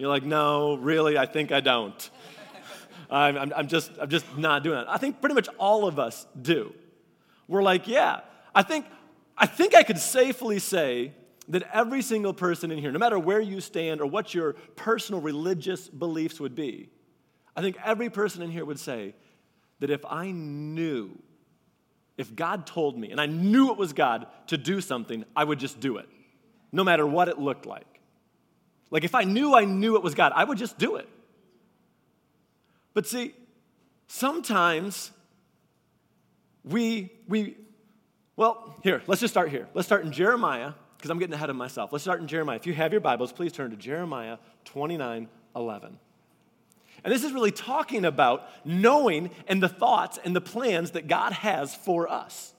You're like, no, really, I think I don't. I'm just not doing it. I think pretty much all of us do. We're like, yeah, I think I could safely say that every single person in here, no matter where you stand or what your personal religious beliefs would be, I think every person in here would say that if I knew, if God told me, and I knew it was God to do something, I would just do it, no matter what it looked like. Like if I knew it was God, I would just do it. But see, sometimes let's just start here. Let's start in Jeremiah, because I'm getting ahead of myself. Let's start in Jeremiah. If you have your Bibles, please turn to Jeremiah 29:11. And this is really talking about knowing and the thoughts and the plans that God has for us.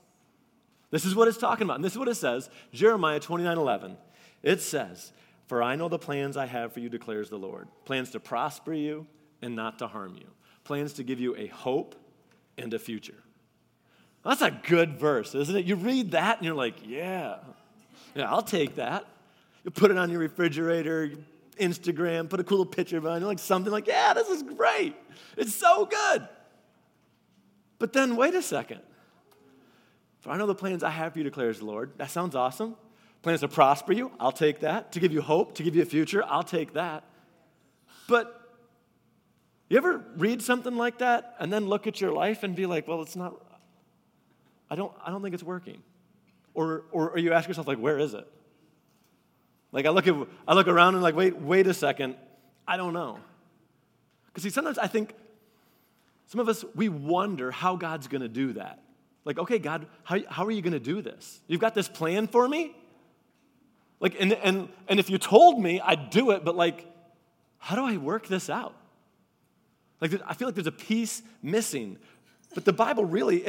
This is what it's talking about. And this is what it says, Jeremiah 29:11. It says, "For I know the plans I have for you, declares the Lord, plans to prosper you and not to harm you, plans to give you a hope and a future." Well, that's a good verse, isn't it? You read that and you're like, yeah, I'll take that. You put it on your refrigerator, Instagram, put a cool picture of it, and you're like something like, yeah, this is great. It's so good. But then wait a second. "For I know the plans I have for you, declares the Lord." That sounds awesome. Plans to prosper you, I'll take that. To give you hope, to give you a future, I'll take that. But you ever read something like that and then look at your life and be like, well, it's not, I don't think it's working. Or you ask yourself, like, where is it? Like I look around and like, wait a second, I don't know. Because see, sometimes I think some of us, we wonder how God's gonna do that. Like, okay, God, how are you gonna do this? You've got this plan for me? Like, and if you told me, I'd do it, but like, how do I work this out? Like, I feel like there's a piece missing. But the Bible really,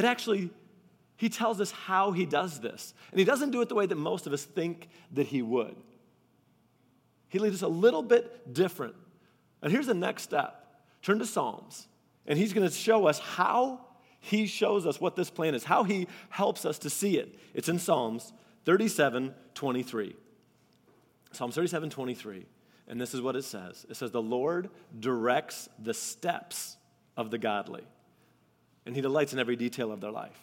he tells us how he does this. And he doesn't do it the way that most of us think that he would. He leads us a little bit different. And here's the next step. Turn to Psalms, and he's going to show us how he shows us what this plan is, how he helps us to see it. It's in Psalms 37:23. Psalm 37:23, and this is what it says. It says, "The Lord directs the steps of the godly, and he delights in every detail of their life."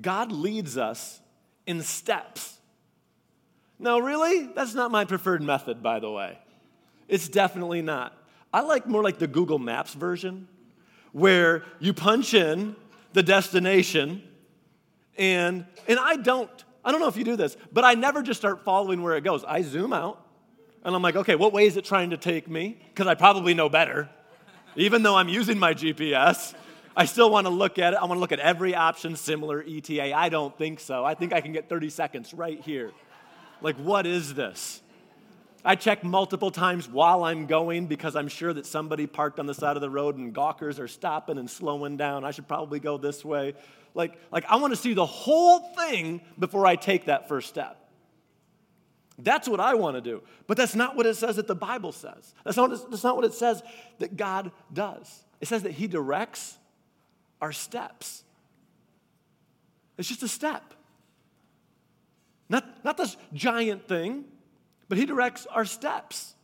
God leads us in steps. Now, really, that's not my preferred method, by the way. It's definitely not. I like more like the Google Maps version, where you punch in the destination, and I don't know if you do this, but I never just start following where it goes. I zoom out, and I'm like, okay, what way is it trying to take me? Because I probably know better. Even though I'm using my GPS, I still want to look at it. I want to look at every option, similar ETA. I don't think so. I think I can get 30 seconds right here. Like, what is this? I check multiple times while I'm going because I'm sure that somebody parked on the side of the road and gawkers are stopping and slowing down. I should probably go this way. Like I want to see the whole thing before I take that first step. That's what I want to do. But that's not what it says that the Bible says. That's not what it says that God does. It says that he directs our steps. It's just a step. Not this giant thing, but he directs our steps.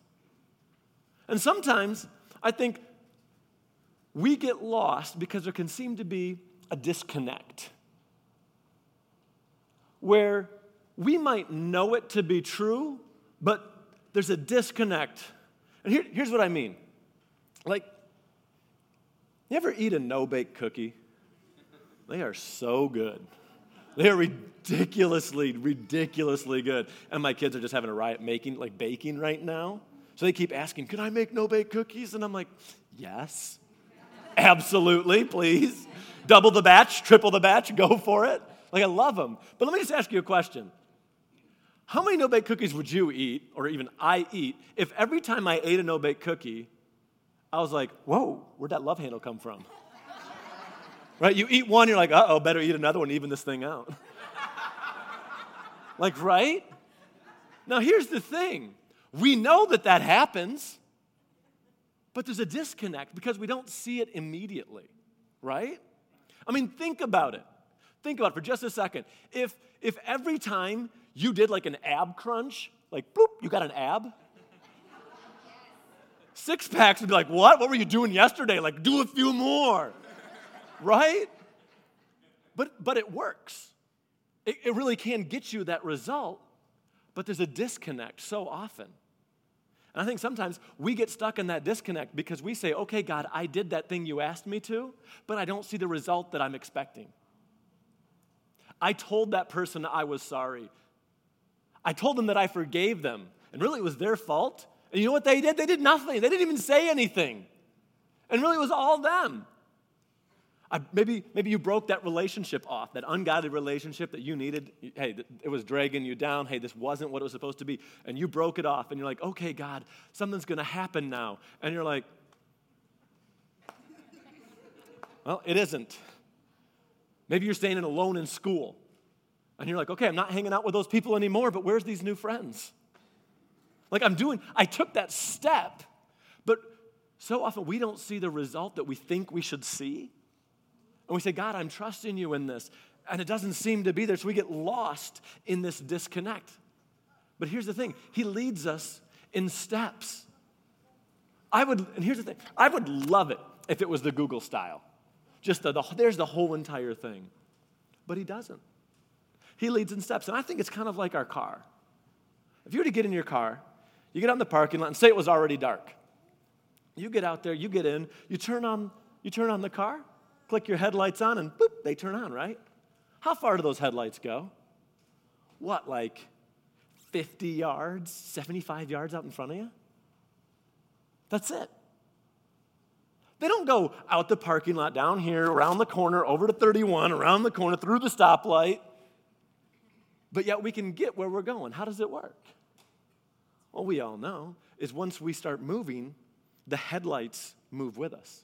And sometimes I think we get lost because there can seem to be a disconnect where we might know it to be true, but there's a disconnect. And here's what I mean. Like, you ever eat a no-bake cookie? They are so good. They are ridiculously good. And my kids are just having a riot baking right now. So they keep asking, "Can I make no-bake cookies?" And I'm like, yes, absolutely, please. Double the batch, triple the batch, go for it. Like, I love them. But let me just ask you a question. How many no-bake cookies would you eat, or even I eat, if every time I ate a no-bake cookie, I was like, whoa, where'd that love handle come from? Right? You eat one, you're like, uh-oh, better eat another one, even this thing out. Like, right? Now, here's the thing. We know that that happens, but there's a disconnect because we don't see it immediately, right? I mean, think about it. Think about it for just a second. If every time you did like an ab crunch, like, boop, you got an ab, six-packs would be like, what? What were you doing yesterday? Like, do a few more, right? But it works. It really can get you that result, but there's a disconnect so often. And I think sometimes we get stuck in that disconnect because we say, okay, God, I did that thing you asked me to, but I don't see the result that I'm expecting. I told that person I was sorry. I told them that I forgave them, and really it was their fault. And you know what they did? They did nothing. They didn't even say anything. And really it was all them. Maybe you broke that relationship off, that ungodly relationship that you needed. Hey, it was dragging you down. Hey, this wasn't what it was supposed to be. And you broke it off, and you're like, okay, God, something's going to happen now. And you're like, well, it isn't. Maybe you're staying alone in school. And you're like, okay, I'm not hanging out with those people anymore, but where's these new friends? Like I took that step, but so often we don't see the result that we think we should see. And we say, God, I'm trusting you in this. And it doesn't seem to be there, so we get lost in this disconnect. But here's the thing. He leads us in steps. And here's the thing. I would love it if it was the Google style. Just there's the whole entire thing. But he doesn't. He leads in steps. And I think it's kind of like our car. If you were to get in your car, you get out in the parking lot and say it was already dark. You get out there, you get in, you turn on the car, click your headlights on, and boop, they turn on, right? How far do those headlights go? What, like 50 yards, 75 yards out in front of you? That's it. They don't go out the parking lot, down here, around the corner, over to 31, around the corner, through the stoplight. But yet we can get where we're going. How does it work? Well, we all know is once we start moving, the headlights move with us.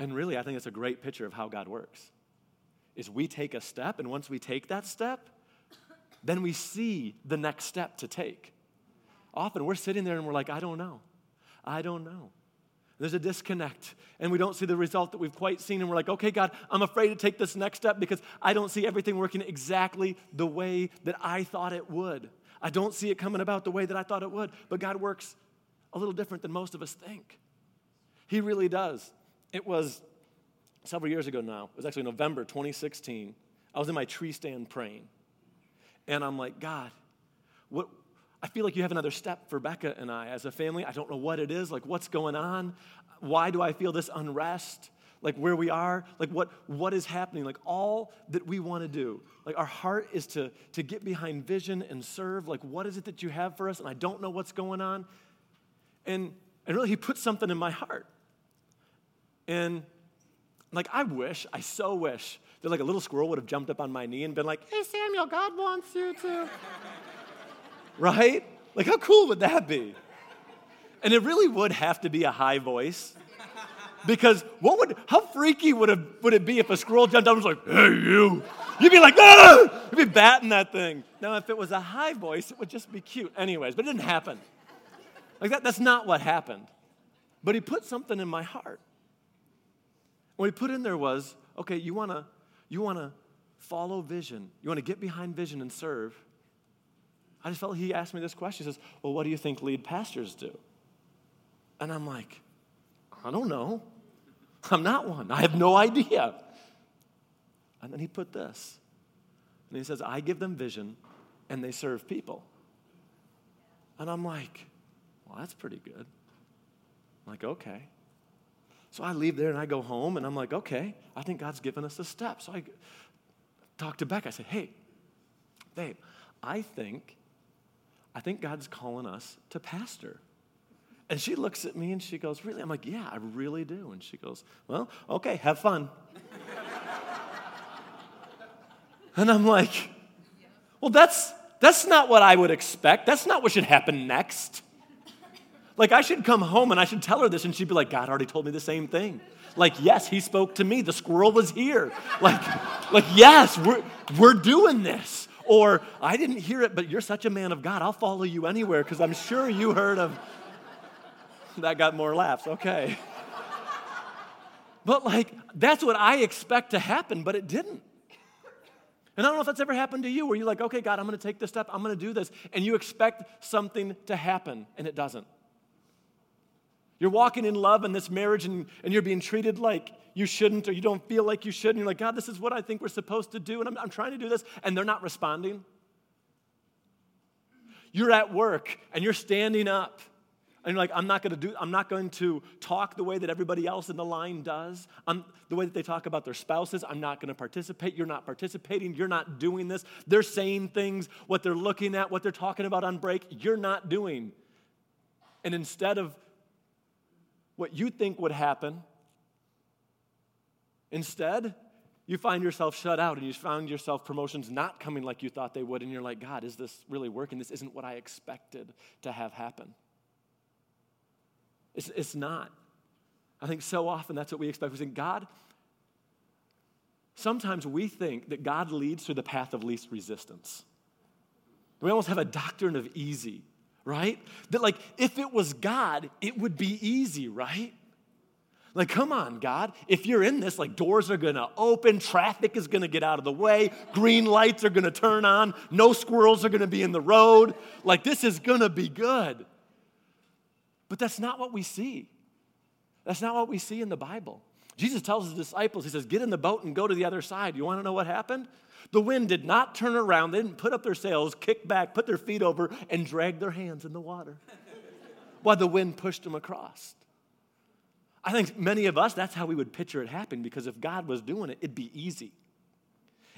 And really, I think it's a great picture of how God works, is we take a step, and once we take that step, then we see the next step to take. Often we're sitting there and we're like, I don't know. There's a disconnect, and we don't see the result that we've quite seen, and we're like, okay, God, I'm afraid to take this next step because I don't see everything working exactly the way that I thought it would. I don't see it coming about the way that I thought it would, but God works a little different than most of us think. He really does. It was several years ago now. It was actually November 2016. I was in my tree stand praying. And I'm like, God, what? I feel like you have another step for Becca and I as a family. I don't know what it is. Like, what's going on? Why do I feel this unrest? Like, where we are? Like, what is happening? Like, all that we want to do. Like, our heart is to get behind vision and serve. Like, what is it that you have for us? And I don't know what's going on. And really, he put something in my heart. And, like, I so wish that, like, a little squirrel would have jumped up on my knee and been like, hey, Samuel, God wants you to. Right? Like, how cool would that be? And it really would have to be a high voice. Because how freaky would it be if a squirrel jumped up and was like, hey, you. You'd be like, ah! You'd be batting that thing. Now, if it was a high voice, it would just be cute anyways. But it didn't happen. Like, that's not what happened. But he put something in my heart. What he put in there was, okay, you wanna follow vision. You want to get behind vision and serve. I just felt he asked me this question. He says, well, what do you think lead pastors do? And I'm like, I don't know. I'm not one. I have no idea. And then he put this. And he says, I give them vision, and they serve people. And I'm like, well, that's pretty good. I'm like, okay. So I leave there and I go home and I'm like, okay, I think God's given us a step. So I talk to Becca. I said, hey, babe, I think God's calling us to pastor. And she looks at me and she goes, really? I'm like, yeah, I really do. And she goes, well, okay, have fun. And I'm like, well, that's not what I would expect. That's not what should happen next. Like, I should come home and I should tell her this, and she'd be like, God already told me the same thing. Like, yes, he spoke to me. The squirrel was here. Like yes, we're doing this. Or, I didn't hear it, but you're such a man of God. I'll follow you anywhere because I'm sure you heard of... That got more laughs. Okay. But, like, that's what I expect to happen, but it didn't. And I don't know if that's ever happened to you where you're like, okay, God, I'm going to take this step. I'm going to do this. And you expect something to happen, and it doesn't. You're walking in love in this marriage and you're being treated like you shouldn't, or you don't feel like you should, and you're like, God, this is what I think we're supposed to do, and I'm trying to do this, and they're not responding. You're at work, and you're standing up, and you're like, I'm not going to talk the way that everybody else in the line does. The way that they talk about their spouses, I'm not going to participate. You're not participating. You're not doing this. They're saying things, what they're looking at, what they're talking about on break, you're not doing. And instead of what you think would happen, instead, you find yourself shut out, and you find yourself promotions not coming like you thought they would, and you're like, God, is this really working? This isn't what I expected to have happen. It's not. I think so often that's what we expect. We think, God, sometimes we think that God leads through the path of least resistance. We almost have a doctrine of easy, right? That like, if it was God, it would be easy, right? Like, come on, God, if you're in this, like, doors are going to open, traffic is going to get out of the way, green lights are going to turn on, no squirrels are going to be in the road. Like, this is going to be good. But that's not what we see. That's not what we see in the Bible. Jesus tells his disciples, he says, get in the boat and go to the other side. You want to know what happened? The wind did not turn around. They didn't put up their sails, kick back, put their feet over, and drag their hands in the water while the wind pushed them across. I think many of us, that's how we would picture it happening, because if God was doing it, it'd be easy.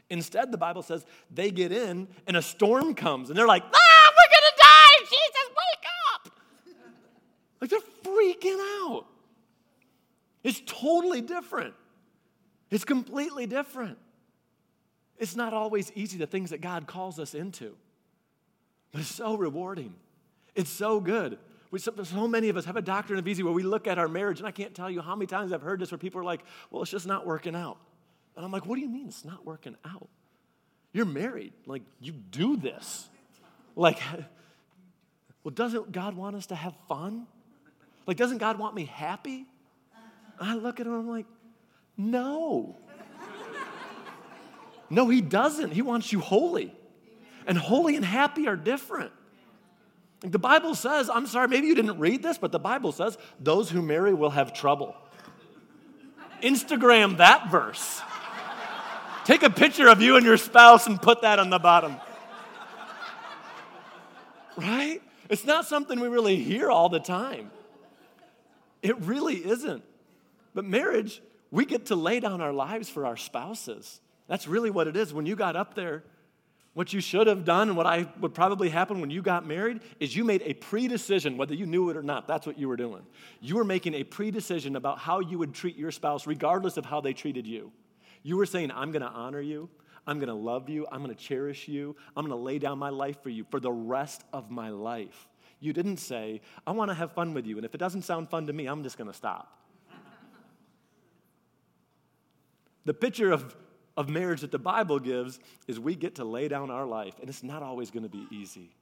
Instead, the Bible says they get in and a storm comes and they're like, we're going to die. Jesus, wake up. Like they're freaking out. It's totally different. It's completely different. It's not always easy, the things that God calls us into, but it's so rewarding. It's so good. So many of us have a doctrine of easy where we look at our marriage, and I can't tell you how many times I've heard this where people are like, well, it's just not working out. And I'm like, what do you mean it's not working out? You're married. Like, you do this. Like, well, doesn't God want us to have fun? Like, doesn't God want me happy? And I look at him, and I'm like, no. No, he doesn't. He wants you holy. And holy and happy are different. The Bible says, I'm sorry, maybe you didn't read this, but the Bible says, those who marry will have trouble. Instagram that verse. Take a picture of you and your spouse and put that on the bottom. Right? It's not something we really hear all the time. It really isn't. But marriage, we get to lay down our lives for our spouses. That's really what it is. When you got up there, what you should have done and what I would probably happen when you got married is you made a pre-decision, whether you knew it or not. That's what you were doing. You were making a pre-decision about how you would treat your spouse regardless of how they treated you. You were saying, I'm going to honor you. I'm going to love you. I'm going to cherish you. I'm going to lay down my life for you for the rest of my life. You didn't say, I want to have fun with you, and if it doesn't sound fun to me, I'm just going to stop. The picture of marriage that the Bible gives is we get to lay down our life, and it's not always going to be easy.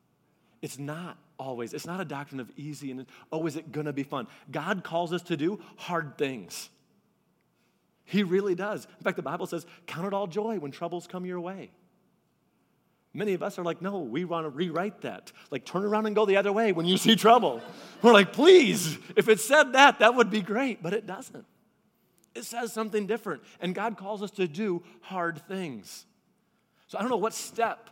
It's not always. It's not a doctrine of easy and, oh, is it going to be fun? God calls us to do hard things. He really does. In fact, the Bible says, count it all joy when troubles come your way. Many of us are like, no, we want to rewrite that. Like, turn around and go the other way when you see trouble. We're like, please, if it said that, that would be great, but it doesn't. It says something different, and God calls us to do hard things. So I don't know what step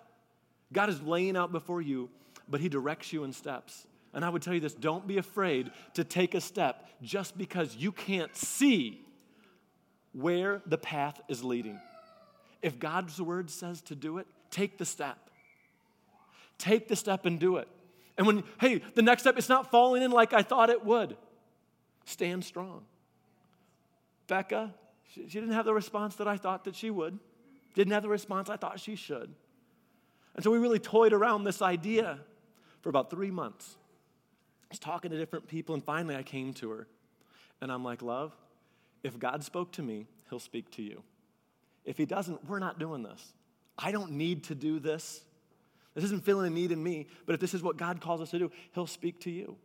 God is laying out before you, but he directs you in steps. And I would tell you this, don't be afraid to take a step just because you can't see where the path is leading. If God's word says to do it, take the step. Take the step and do it. And when, hey, the next step, it's not falling in like I thought it would. Stand strong. Becca, she didn't have the response that I thought that she would. Didn't have the response I thought she should. And so we really toyed around this idea for about 3 months. I was talking to different people, and finally I came to her. And I'm like, love, if God spoke to me, he'll speak to you. If he doesn't, we're not doing this. I don't need to do this. This isn't feeling a need in me, but if this is what God calls us to do, he'll speak to you.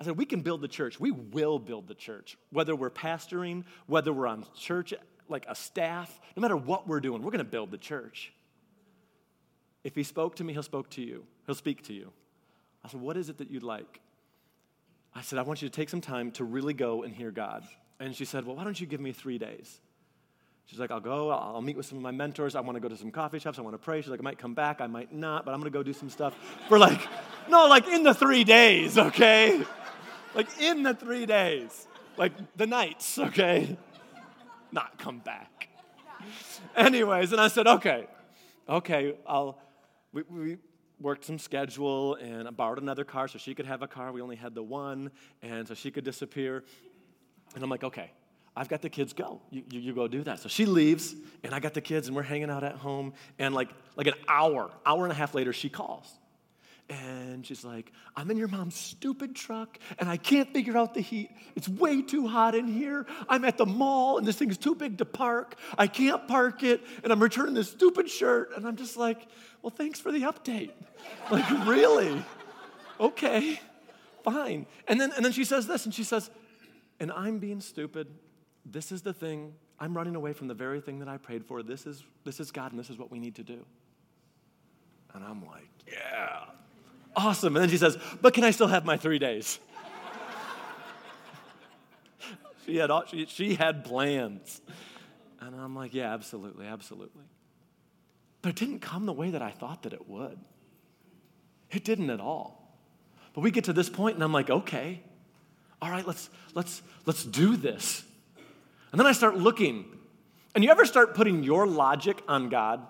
I said, we can build the church. We will build the church, whether we're pastoring, whether we're on church, like a staff, no matter what we're doing, we're going to build the church. If he spoke to me, he'll speak to you. I said, what is it that you'd like? I said, I want you to take some time to really go and hear God. And she said, well, why don't you give me 3 days? She's like, I'll go, I'll meet with some of my mentors, I want to go to some coffee shops, I want to pray. She's like, I might come back, I might not, but I'm going to go do some stuff for like in the 3 days, okay? Like in the 3 days, like the nights, okay? Not come back. Anyways, and I said, okay, we worked some schedule, and I borrowed another car so she could have a car. We only had the one, and so she could disappear. And I'm like, okay, I've got the kids go. You go do that. So she leaves, and I got the kids, and we're hanging out at home. And like an hour and a half later, she calls. And she's like, I'm in your mom's stupid truck, and I can't figure out the heat. It's way too hot in here. I'm at the mall, and this thing's too big to park. I can't park it, and I'm returning this stupid shirt. And I'm just like, well, thanks for the update. Like, really? Okay, fine. And then she says this, and she says, and I'm being stupid. This is the thing. I'm running away from the very thing that I prayed for. This is God, and this is what we need to do. And I'm like, yeah. Awesome. And then she says, but can I still have my 3 days? She had plans. And I'm like, yeah, absolutely, absolutely. But it didn't come the way that I thought that it would. It didn't at all. But we get to this point, and I'm like, okay, all right, let's do this. And then I start looking. And you ever start putting your logic on God?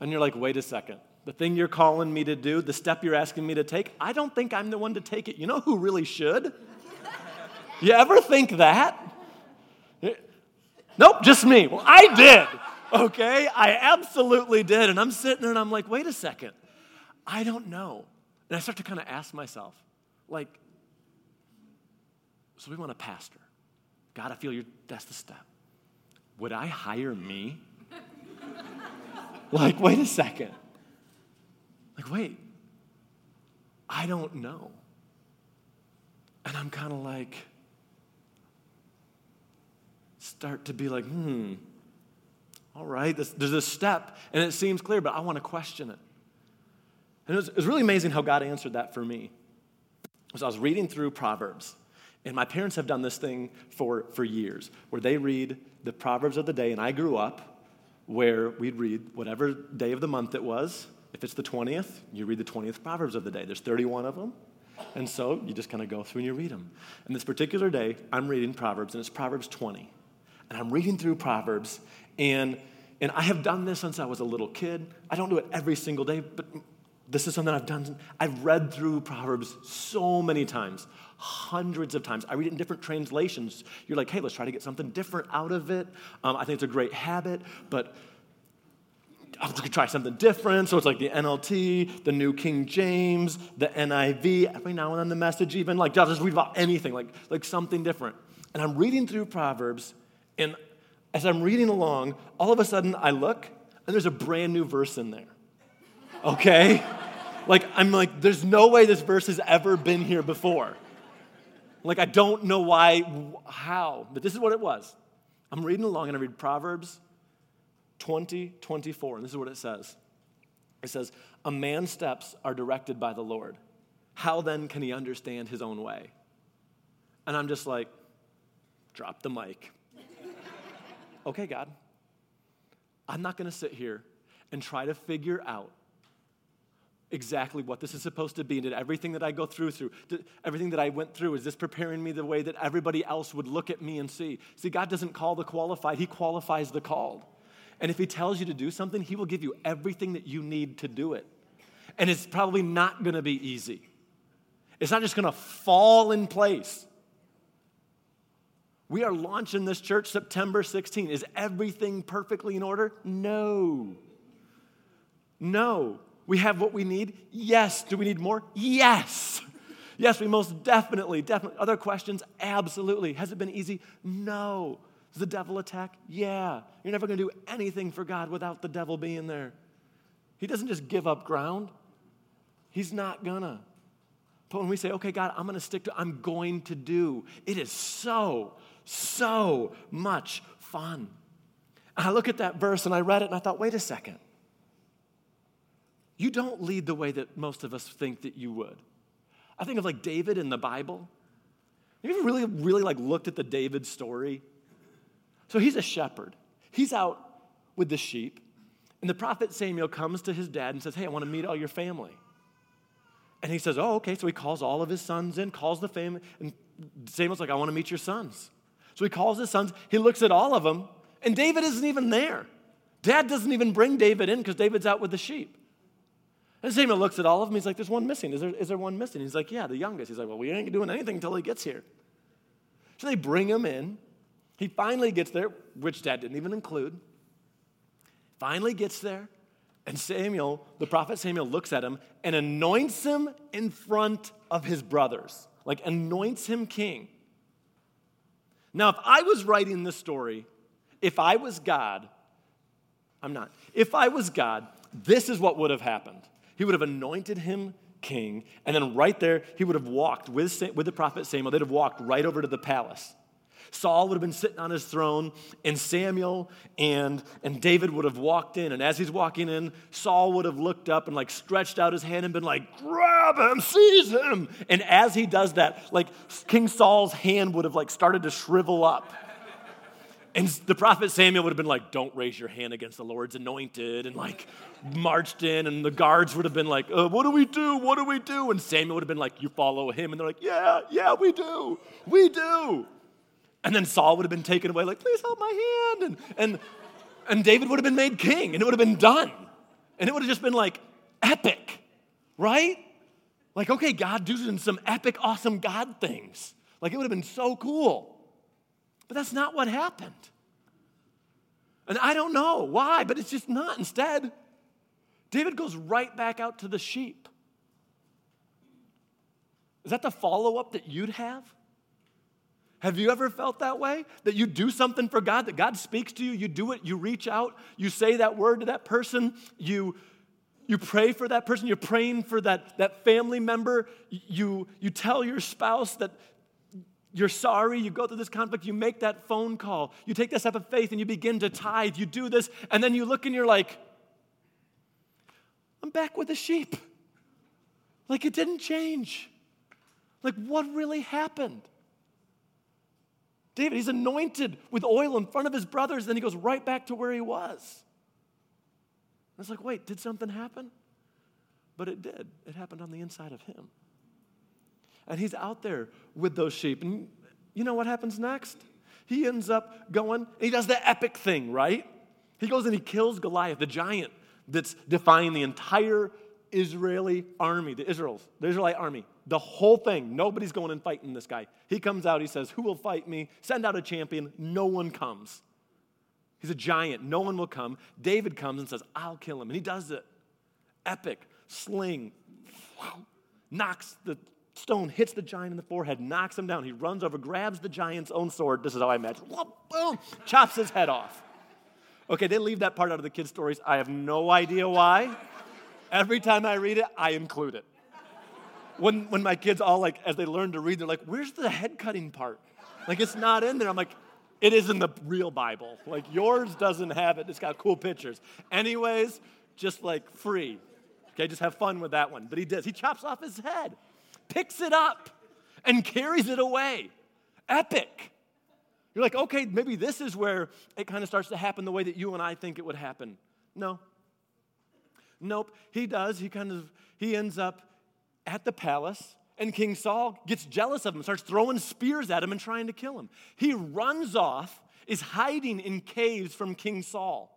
And you're like, wait a second. The thing you're calling me to do, the step you're asking me to take, I don't think I'm the one to take it. You know who really should? You ever think that? Nope, just me. Well, I did, okay? I absolutely did. And I'm sitting there and I'm like, wait a second. I don't know. And I start to kind of ask myself, like, so we want a pastor. God, I feel that's the step. Would I hire me? Like, wait a second. Like, wait, I don't know. And I'm kind of like, start to be like, all right, there's this step, and it seems clear, but I want to question it. And it was really amazing how God answered that for me. So I was reading through Proverbs, and my parents have done this thing for years, where they read the Proverbs of the day, and I grew up where we'd read whatever day of the month it was. If it's the 20th, you read the 20th Proverbs of the day. There's 31 of them. And so you just kind of go through and you read them. And this particular day, I'm reading Proverbs, and it's Proverbs 20. And I'm reading through Proverbs, and I have done this since I was a little kid. I don't do it every single day, but this is something I've done. I've read through Proverbs so many times, hundreds of times. I read it in different translations. You're like, hey, let's try to get something different out of it. I think it's a great habit, but I'm going to try something different. So it's like the NLT, the New King James, the NIV, every now and then the Message even. Like, I'll just read about anything, like something different. And I'm reading through Proverbs, and as I'm reading along, all of a sudden I look, and there's a brand new verse in there. Okay? Like, I'm like, there's no way this verse has ever been here before. Like, I don't know why, how, but this is what it was. I'm reading along, and I read Proverbs 20:24, and this is what it says. It says, a man's steps are directed by the Lord. How then can he understand his own way? And I'm just like, drop the mic. Okay, God, I'm not going to sit here and try to figure out exactly what this is supposed to be. And did everything that I go through, everything that I went through, is this preparing me the way that everybody else would look at me and see? See, God doesn't call the qualified. He qualifies the called. And if he tells you to do something, he will give you everything that you need to do it. And it's probably not going to be easy. It's not just going to fall in place. We are launching this church September 16. Is everything perfectly in order? No. No. We have what we need? Yes. Do we need more? Yes. Yes, we most definitely. Other questions? Absolutely. Has it been easy? No. Does the devil attack? Yeah. You're never going to do anything for God without the devil being there. He doesn't just give up ground. He's not going to. But when we say, okay, God, I'm going to do, it is so much fun. And I look at that verse and I read it and I thought, wait a second. You don't lead the way that most of us think that you would. I think of like David in the Bible. Have you ever really like looked at the David story? So he's a shepherd. He's out with the sheep. And the prophet Samuel comes to his dad and says, hey, I want to meet all your family. And he says, oh, okay. So he calls all of his sons in, calls the family. And Samuel's like, I want to meet your sons. So he calls his sons. He looks at all of them. And David isn't even there. Dad doesn't even bring David in because David's out with the sheep. And Samuel looks at all of them. He's like, there's one missing. Is there one missing? He's like, yeah, the youngest. He's like, well, we ain't doing anything until he gets here. So they bring him in. He finally gets there, which Dad didn't even include. Finally gets there. And Samuel, the prophet Samuel, looks at him and anoints him in front of his brothers. Like, anoints him king. Now, if I was writing this story, if I was God, I'm not. If I was God, this is what would have happened. He would have anointed him king, and then right there, he would have walked with the prophet Samuel. They'd have walked right over to the palace. Saul would have been sitting on his throne, and Samuel and David would have walked in, and as he's walking in, Saul would have looked up and like stretched out his hand and been like, grab him, seize him. And as he does that, like King Saul's hand would have like started to shrivel up. And the prophet Samuel would have been like, don't raise your hand against the Lord's anointed, and like marched in, and the guards would have been like, what do we do? And Samuel would have been like, you follow him. And they're like, yeah, we do. And then Saul would have been taken away, like, please hold my hand. And David would have been made king, and it would have been done. And it would have just been like epic, right? Like, okay, God doing some epic, awesome God things. Like, it would have been so cool. But that's not what happened. And I don't know why, but it's just not. Instead, David goes right back out to the sheep. Is that the follow-up that you'd have? Have you ever felt that way? That you do something for God, that God speaks to you, you do it, you reach out, you say that word to that person, you pray for that person, you're praying for that family member, you tell your spouse that you're sorry, you go through this conflict, you make that phone call, you take that step of faith and you begin to tithe, you do this, and then you look and you're like, I'm back with the sheep. Like, it didn't change. Like, what really happened? David, he's anointed with oil in front of his brothers, then he goes right back to where he was. And it's like, wait, did something happen? But it did. It happened on the inside of him. And he's out there with those sheep. And you know what happens next? He ends up going, and he does the epic thing, right? He goes and he kills Goliath, the giant that's defying the entire Israeli army, the Israelite army, the whole thing. Nobody's going and fighting this guy. He comes out, he says, who will fight me? Send out a champion. No one comes. He's a giant. No one will come. David comes and says, I'll kill him. And he does it. Epic. Sling. Knocks the stone, hits the giant in the forehead, knocks him down. He runs over, grabs the giant's own sword. This is how I imagine. Whoop, boom, chops his head off. Okay, they leave that part out of the kids' stories. I have no idea why. Every time I read it, I include it. When my kids all, like, as they learn to read, they're like, where's the head-cutting part? Like, it's not in there. I'm like, it is in the real Bible. Like, yours doesn't have it. It's got cool pictures. Anyways, just, like, free. Okay, just have fun with that one. But he does. He chops off his head, picks it up, and carries it away. Epic. You're like, okay, maybe this is where it kind of starts to happen the way that you and I think it would happen. No. Nope. He does. He ends up at the palace, and King Saul gets jealous of him, starts throwing spears at him and trying to kill him. He runs off, is hiding in caves from King Saul.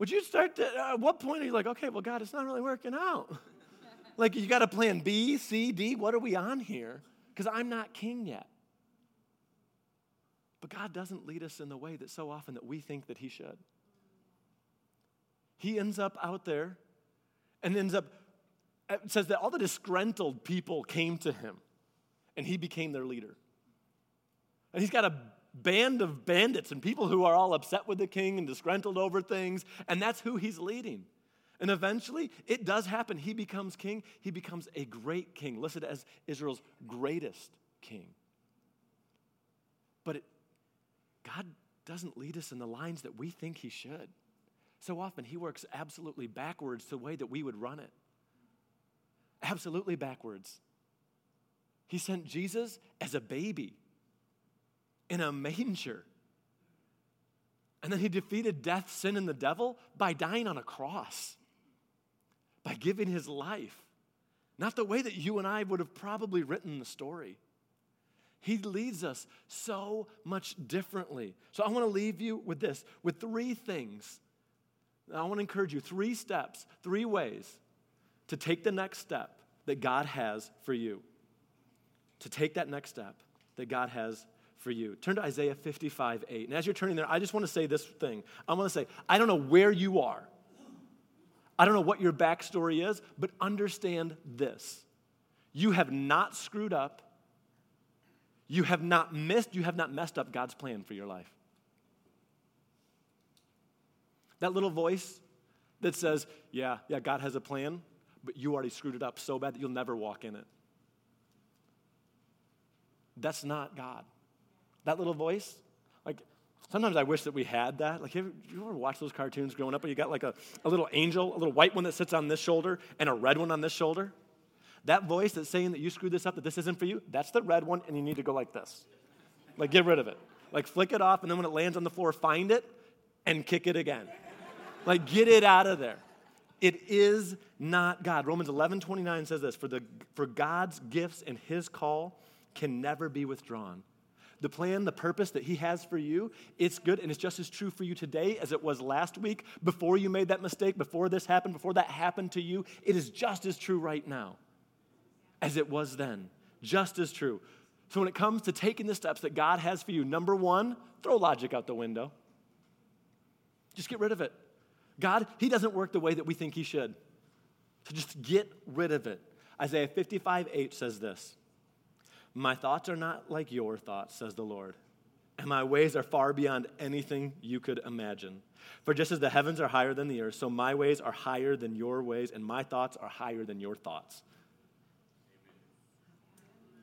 Would you start to, at what point are you like, okay, well, God, it's not really working out. Like, you got a plan B, C, D. What are we on here? Because I'm not king yet. But God doesn't lead us in the way that so often that we think that he should. He ends up out there and it says that all the disgruntled people came to him, and he became their leader. And he's got a band of bandits and people who are all upset with the king and disgruntled over things, and that's who he's leading. And eventually, it does happen. He becomes king. He becomes a great king, listed as Israel's greatest king. But God doesn't lead us in the lines that we think he should. So often he works absolutely backwards to the way that we would run it. Absolutely backwards. He sent Jesus as a baby in a manger. And then he defeated death, sin, and the devil by dying on a cross, by giving his life. Not the way that you and I would have probably written the story. He leads us so much differently. So I want to leave you with this, with three things. I want to encourage you, three steps, three ways to take the next step that God has for you. To take that next step that God has for you. Turn to Isaiah 55:8. And as you're turning there, I just want to say this thing. I want to say, I don't know where you are. I don't know what your backstory is, but understand this. You have not screwed up. You have not missed. You have not messed up God's plan for your life. That little voice that says, yeah, God has a plan, but you already screwed it up so bad that you'll never walk in it. That's not God. That little voice, like sometimes I wish that we had that. Like, you ever watch those cartoons growing up where you got like a little angel, a little white one that sits on this shoulder and a red one on this shoulder? That voice that's saying that you screwed this up, that this isn't for you, that's the red one, and you need to go like this. Like, get rid of it. Like, flick it off, and then when it lands on the floor, find it and kick it again. Like, get it out of there. It is not God. Romans 11:29 says this, for God's gifts and his call can never be withdrawn. The plan, the purpose that he has for you, it's good, and it's just as true for you today as it was last week, before you made that mistake, before this happened, before that happened to you. It is just as true right now as it was then. Just as true. So when it comes to taking the steps that God has for you, number one, throw logic out the window. Just get rid of it. God, he doesn't work the way that we think he should. So just get rid of it. Isaiah 55:8 says this. My thoughts are not like your thoughts, says the Lord, and my ways are far beyond anything you could imagine. For just as the heavens are higher than the earth, so my ways are higher than your ways, and my thoughts are higher than your thoughts.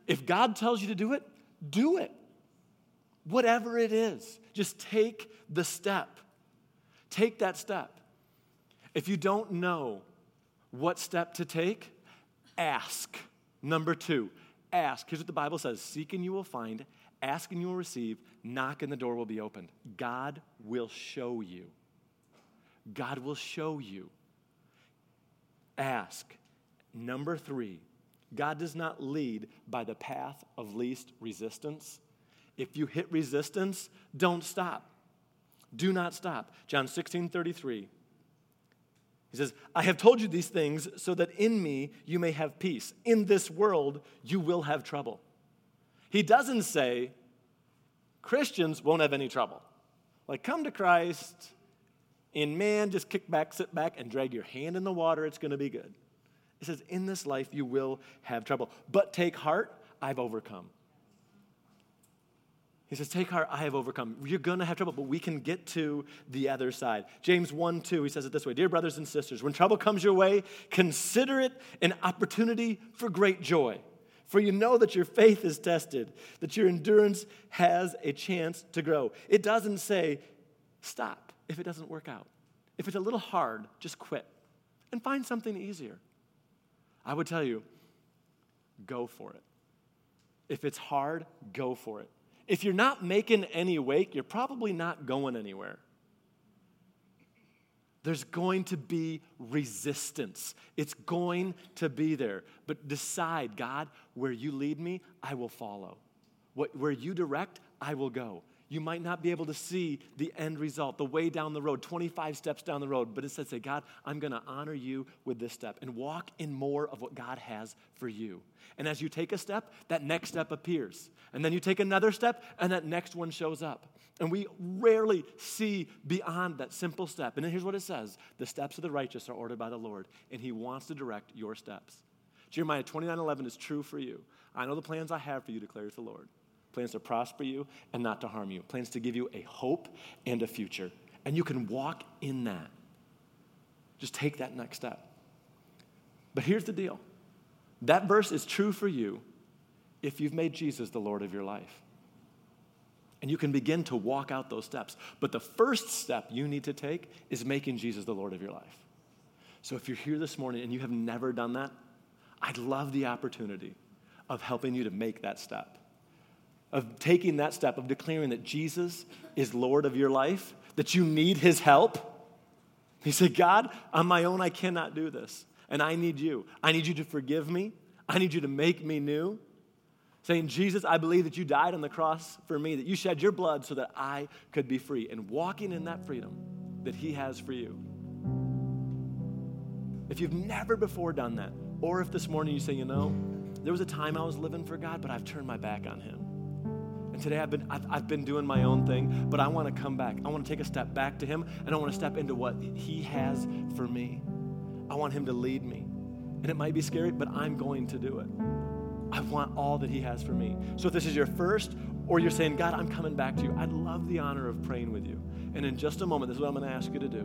If God tells you to do it, do it. Whatever it is, just take the step. Take that step. If you don't know what step to take, ask. Number two, ask. Here's what the Bible says. Seek and you will find. Ask and you will receive. Knock and the door will be opened. God will show you. God will show you. Ask. Number three, God does not lead by the path of least resistance. If you hit resistance, don't stop. Do not stop. John 16:33. He says, I have told you these things so that in me you may have peace. In this world you will have trouble. He doesn't say Christians won't have any trouble. Like, come to Christ, and man, just kick back, sit back, and drag your hand in the water. It's going to be good. It says, in this life you will have trouble. But take heart, I've overcome. He says, take heart, I have overcome. You're going to have trouble, but we can get to the other side. James 1:2, he says it this way. Dear brothers and sisters, when trouble comes your way, consider it an opportunity for great joy. For you know that your faith is tested, that your endurance has a chance to grow. It doesn't say stop if it doesn't work out. If it's a little hard, just quit and find something easier. I would tell you, go for it. If it's hard, go for it. If you're not making any wake, you're probably not going anywhere. There's going to be resistance. It's going to be there. But decide, God, where you lead me, I will follow. Where you direct, I will go. You might not be able to see the end result, the way down the road, 25 steps down the road. But it says, say, God, I'm going to honor you with this step and walk in more of what God has for you. And as you take a step, that next step appears. And then you take another step, and that next one shows up. And we rarely see beyond that simple step. And then here's what it says. The steps of the righteous are ordered by the Lord, and he wants to direct your steps. Jeremiah 29:11 is true for you. I know the plans I have for you, declares the Lord. Plans to prosper you and not to harm you. Plans to give you a hope and a future. And you can walk in that. Just take that next step. But here's the deal. That verse is true for you if you've made Jesus the Lord of your life. and you can begin to walk out those steps. But the first step you need to take is making Jesus the Lord of your life. So if you're here this morning and you have never done that, I'd love the opportunity of helping you to make that step, of taking that step, of declaring that Jesus is Lord of your life, that you need his help. He said, God, on my own, I cannot do this, and I need you. I need you to forgive me. I need you to make me new. Saying, Jesus, I believe that you died on the cross for me, that you shed your blood so that I could be free, and walking in that freedom that he has for you. If you've never before done that, or if this morning you say, you know, there was a time I was living for God, but I've turned my back on him. And today I've been doing my own thing, but I want to come back. I want to take a step back to him, and I want to step into what he has for me. I want him to lead me. And it might be scary, but I'm going to do it. I want all that he has for me. So if this is your first, or you're saying, God, I'm coming back to you, I'd love the honor of praying with you. And in just a moment, this is what I'm going to ask you to do.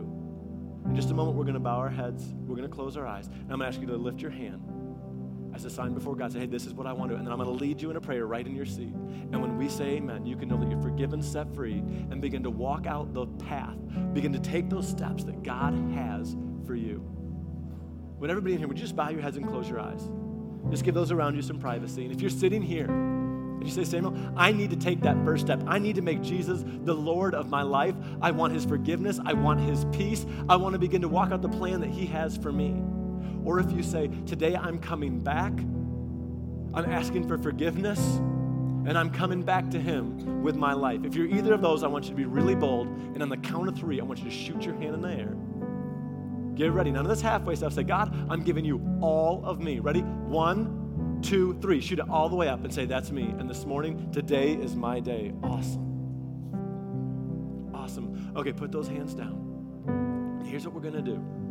In just a moment, we're going to bow our heads. We're going to close our eyes. And I'm going to ask you to lift your hand as a sign before God. Say, hey, this is what I want to do. And then I'm going to lead you in a prayer right in your seat. And when we say amen, you can know that you're forgiven, set free, and begin to walk out the path. Begin to take those steps that God has for you. Would everybody in here, would you just bow your heads and close your eyes? Just give those around you some privacy. And if you're sitting here and you say, Samuel, I need to take that first step. I need to make Jesus the Lord of my life. I want his forgiveness. I want his peace. I want to begin to walk out the plan that he has for me. Or if you say, today I'm coming back. I'm asking for forgiveness. And I'm coming back to him with my life. If you're either of those, I want you to be really bold. And on the count of three, I want you to shoot your hand in the air. Get ready. None of this halfway stuff. Say, God, I'm giving you all of me. Ready? 1, 2, 3. Shoot it all the way up and say, that's me. And this morning, today is my day. Awesome. Okay, put those hands down. Here's what we're going to do.